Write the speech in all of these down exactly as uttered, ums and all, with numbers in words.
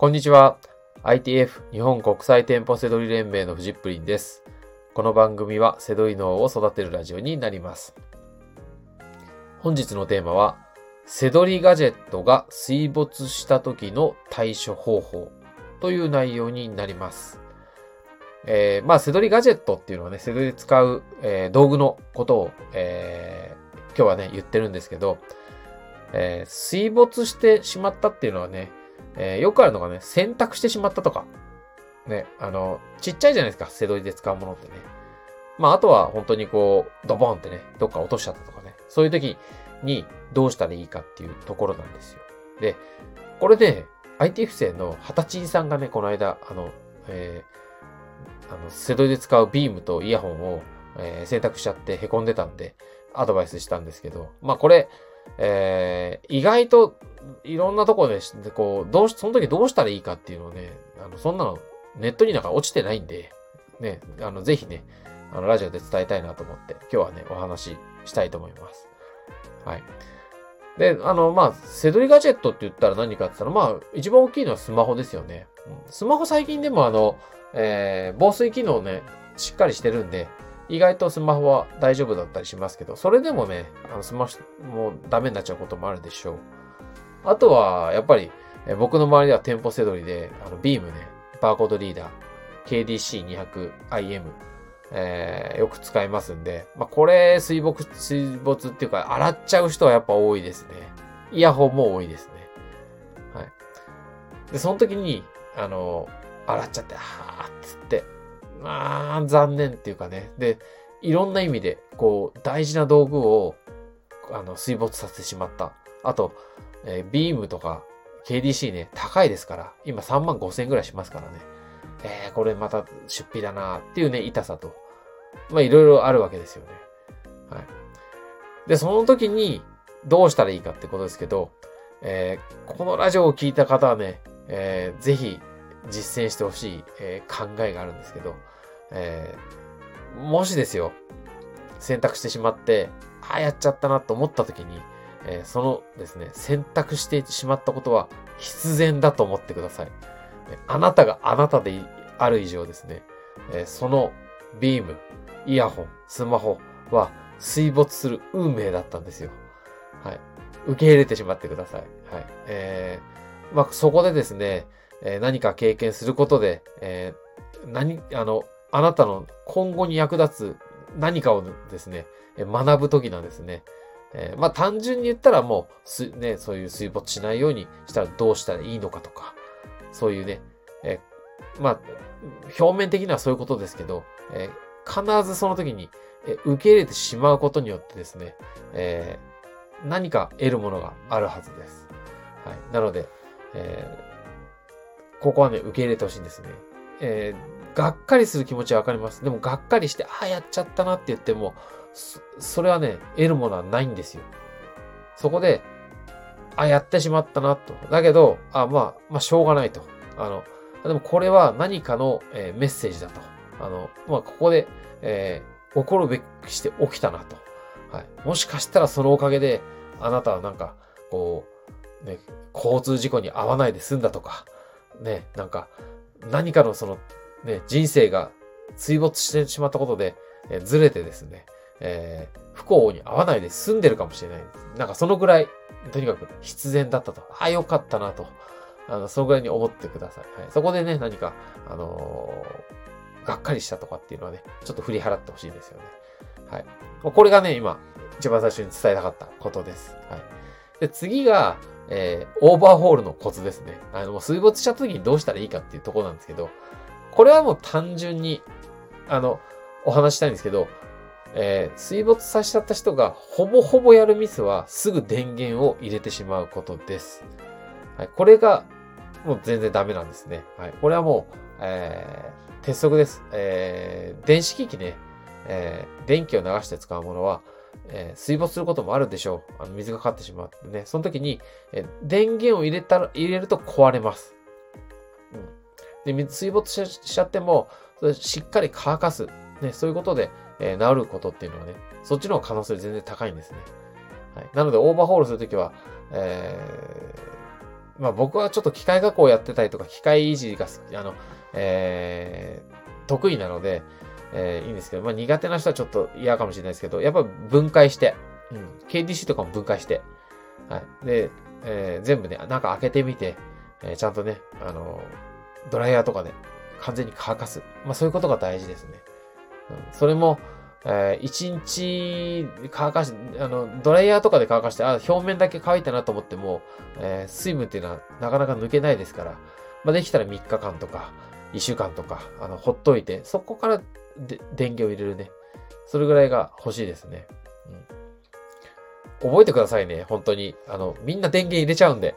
こんにちは。 アイティーエフ 日本国際店舗セドリ連盟のフジップリンです。この番組はセドリ脳を育てるラジオになります。本日のテーマは、セドリガジェットが水没した時の対処方法という内容になります。えー、まあセドリガジェットっていうのはね、セドリで使う、えー、道具のことを、えー、今日はね言ってるんですけど、えー、水没してしまったっていうのはね、えー、よくあるのがね、洗濯してしまったとか。ね、あの、ちっちゃいじゃないですか、セドリで使うものってね。まあ、あとは本当にこう、ドボンってね、どっか落としちゃったとかね。そういう時にどうしたらいいかっていうところなんですよ。で、これね、アイティーエフ 生のはたちさんがね、この間、あの、えー、あのセドリで使うビームとイヤホンを、えー、洗濯しちゃって凹んでたんで、アドバイスしたんですけど、まあ、これ、えー、意外といろんなところで、こう、どうし、その時どうしたらいいかっていうのをね、あの、そんなのネットになんか落ちてないんで、ね、あの、ぜひね、あの、ラジオで伝えたいなと思って、今日はね、お話ししたいと思います。はい。で、あの、まあ、セドリガジェットって言ったら何かって言ったら、まあ、一番大きいのはスマホですよね。スマホ最近でもあの、えー、防水機能ね、しっかりしてるんで、意外とスマホは大丈夫だったりしますけど、それでもね、あのスマホもダメになっちゃうこともあるでしょう。あとは、やっぱり、え僕の周りでは店舗セドリで、あの、ビームね、バーコードリーダー、ケーディーシーにひゃくアイエム、えー、よく使いますんで、まあ、これ、水没、水没っていうか、洗っちゃう人はやっぱ多いですね。イヤホンも多いですね。はい。で、その時に、あの、洗っちゃって、はーっつって、まあ、残念っていうかね。で、いろんな意味で、こう、大事な道具を、あの、水没させてしまった。あと、えー、ビームとか ケーディーシー ね、高いですから、今さんまんごせんえんぐらいしますからね。えー、これまた出費だなっていうね、痛さと。まあ、いろいろあるわけですよね。はい。で、その時に、どうしたらいいかってことですけど、えー、このラジオを聞いた方はね、えー、ぜひ、実践してほしい、えー、考えがあるんですけど、えー、もしですよ、洗濯してしまって、ああやっちゃったなと思った時に、えー、そのですね、洗濯してしまったことは必然だと思ってください。あなたがあなたである以上ですね、えー、そのビーム、イヤホン、スマホは水没する運命だったんですよ。はい。受け入れてしまってください。はい。えー、まあ、そこでですね、えー、何か経験することで、えー、何、あの、あなたの今後に役立つ何かをですね、えー、学ぶときなんですね。えー、まあ、単純に言ったらもう、す、ね、そういう水没しないようにしたらどうしたらいいのかとか、そういうね、えー、まあ、表面的にはそういうことですけど、えー、必ずその時に、えー、受け入れてしまうことによってですね、えー、何か得るものがあるはずです。はい。なので、えーここはね、受け入れてほしいんですね。えー、がっかりする気持ちはわかります。でも、がっかりして、ああ、やっちゃったなって言っても、そ、それはね、得るものはないんですよ。そこで、あ、やってしまったなと。だけど、あ、まあ、まあ、しょうがないと。あの、でもこれは何かの、えー、メッセージだと。あの、まあ、ここで、えー、起こるべくして起きたなと。はい。もしかしたらそのおかげで、あなたはなんか、こう、ね、交通事故に遭わないで済んだとか、ね、なんか、何かのその、ね、人生が水没してしまったことで、えー、ずれてですね、えー、不幸に合わないで済んでるかもしれない。なんかそのぐらい、とにかく必然だったと。あ、よかったなと。あの、そのぐらいに思ってください。はい、そこでね、何か、あのー、がっかりしたとかっていうのはね、ちょっと振り払ってほしいですよね。はい。これがね、今、一番最初に伝えたかったことです。はい。で、次が、えー、オーバーホールのコツですね。あの、もう水没しちゃった時にどうしたらいいかっていうところなんですけど、これはもう単純に、あの、お話したいんですけど、えー、水没させちゃった人がほぼほぼやるミスはすぐ電源を入れてしまうことです。はい、これがもう全然ダメなんですね。はい、これはもう、えー、鉄則です。えー、電子機器ね、えー、電気を流して使うものは、えー、水没することもあるでしょう。あの水がかかってしまってね。その時に、えー、電源を入れたら、入れると壊れます。うん、で、水没しちゃっても、それしっかり乾かす。ね、そういうことで、えー、治ることっていうのはね、そっちの方が可能性全然高いんですね。はい、なので、オーバーホールするときは、えまあ、僕はちょっと機械学校やってたりとか、機械維持があの、えー、得意なので、えー、いいんですけど、まあ、苦手な人はちょっと嫌かもしれないですけど、やっぱ分解して、うん、ケーディーシー とかも分解して、はい、で、えー、全部ね、なんか開けてみて、えー、ちゃんとね、あのー、ドライヤーとかで完全に乾かす。まあ、そういうことが大事ですね。うん、それも、えー、一日乾かし、あの、ドライヤーとかで乾かして、あ、表面だけ乾いたなと思っても、えー、水分っていうのはなかなか抜けないですから、まあ、できたらみっかかんとか、いっしゅうかんとか、あの、ほっといて、そこからで電源を入れるね。それぐらいが欲しいですね。うん、覚えてくださいね、本当に。あの、みんな電源入れちゃうんで。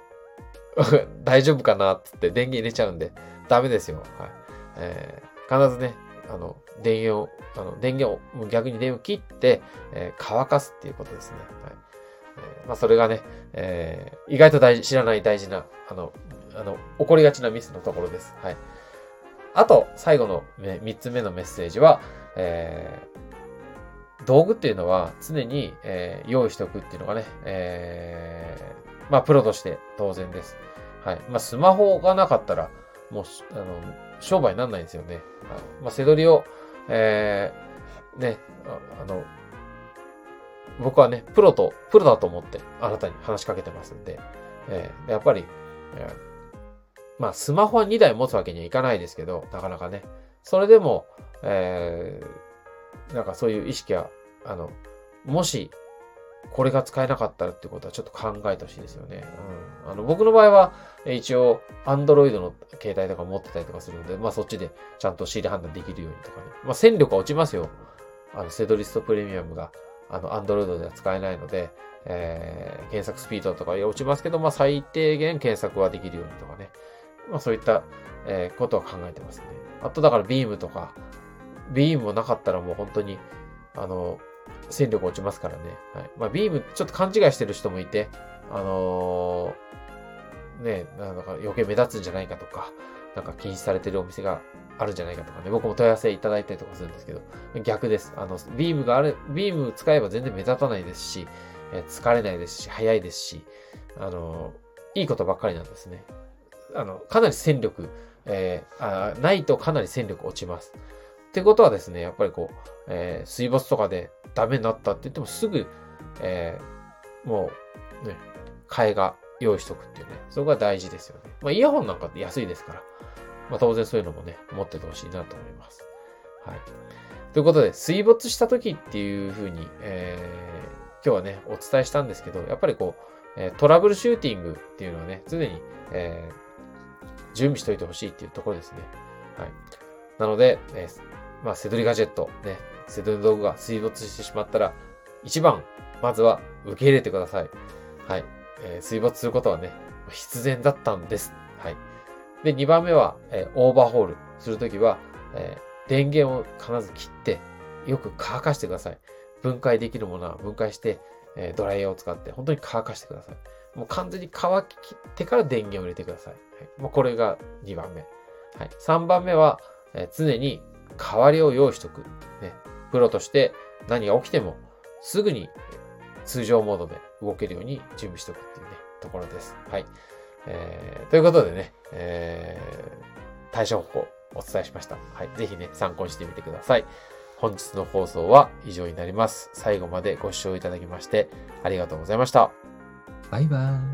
大丈夫かなっつって電源入れちゃうんで、ダメですよ。はい。えー、必ずね、あの、電源を、あの、電源を、逆に電源を切って、えー、乾かすっていうことですね。はい。えー、まあ、それがね、えー、意外と大事、知らない大事な、あの、あの、起こりがちなミスのところです。はい。あと、最後のみっつめのメッセージは、えー、道具っていうのは常に、えー、用意しておくっていうのがね、えー、まあ、プロとして当然です。はい。まあ、スマホがなかったら、もう、あの、商売にならないんですよね。まあ、背取りを、えー、ね、あの、僕はね、プロと、プロだと思って、あなたに話しかけてますんで、えー、やっぱり、えー、まあ、スマホはにだい持つわけにはいかないですけど、なかなかね。それでも、えー、なんかそういう意識は、あの、もし、これが使えなかったらってことはちょっと考えてほしいですよね。うん、あの僕の場合は一応 Android の携帯とか持ってたりとかするので、まあそっちでちゃんと仕入れ判断できるようにとかね。まあ戦力は落ちますよ。あのセドリストプレミアムがあの Android では使えないので、えー、検索スピードとか落ちますけど、まあ最低限検索はできるようにとかね。まあそういった、えー、ことは考えてますね。あとだからビームとか、ビームもなかったらもう本当にあの戦力落ちますからね。はい。まあ、ビーム、ちょっと勘違いしてる人もいて、あのー、ね、なんか余計目立つんじゃないかとか、なんか禁止されてるお店があるんじゃないかとかね、僕も問い合わせいただいたりとかするんですけど、逆です。あの、ビームがある、ビーム使えば全然目立たないですし、えー、疲れないですし、早いですし、あのー、いいことばっかりなんですね。あの、かなり戦力、えー、あないとかなり戦力落ちます。ってことはですね、やっぱりこう、えー、水没とかでダメになったって言ってもすぐ、えー、もうね、替えが用意しとくっていうね、それが大事ですよね。まあイヤホンなんかって安いですから、まあ当然そういうのもね、持っててほしいなと思います。はい。ということで、水没した時っていうふうに、えー、今日はね、お伝えしたんですけど、やっぱりこう、トラブルシューティングっていうのはね、常に、えー、準備しておいてほしいっていうところですね。はい。なので、えーまあ、セドリガジェット、ね、セドリの道具が水没してしまったら、一番、まずは受け入れてください。はい。えー、水没することはね、必然だったんです。はい。で、二番目は、えー、オーバーホールするときは、えー、電源を必ず切って、よく乾かしてください。分解できるものは分解して、えー、ドライヤーを使って、本当に乾かしてください。もう完全に乾き切ってから電源を入れてください。はい。もうこれが二番目。はい。三番目は、えー、常に、代わりを用意しとく、ね。プロとして何が起きてもすぐに通常モードで動けるように準備しておくっていうね、ところです。はい。えー、ということでね、えー、対処方法をお伝えしました。はい。ぜひね、参考にしてみてください。本日の放送は以上になります。最後までご視聴いただきましてありがとうございました。バイバーイ。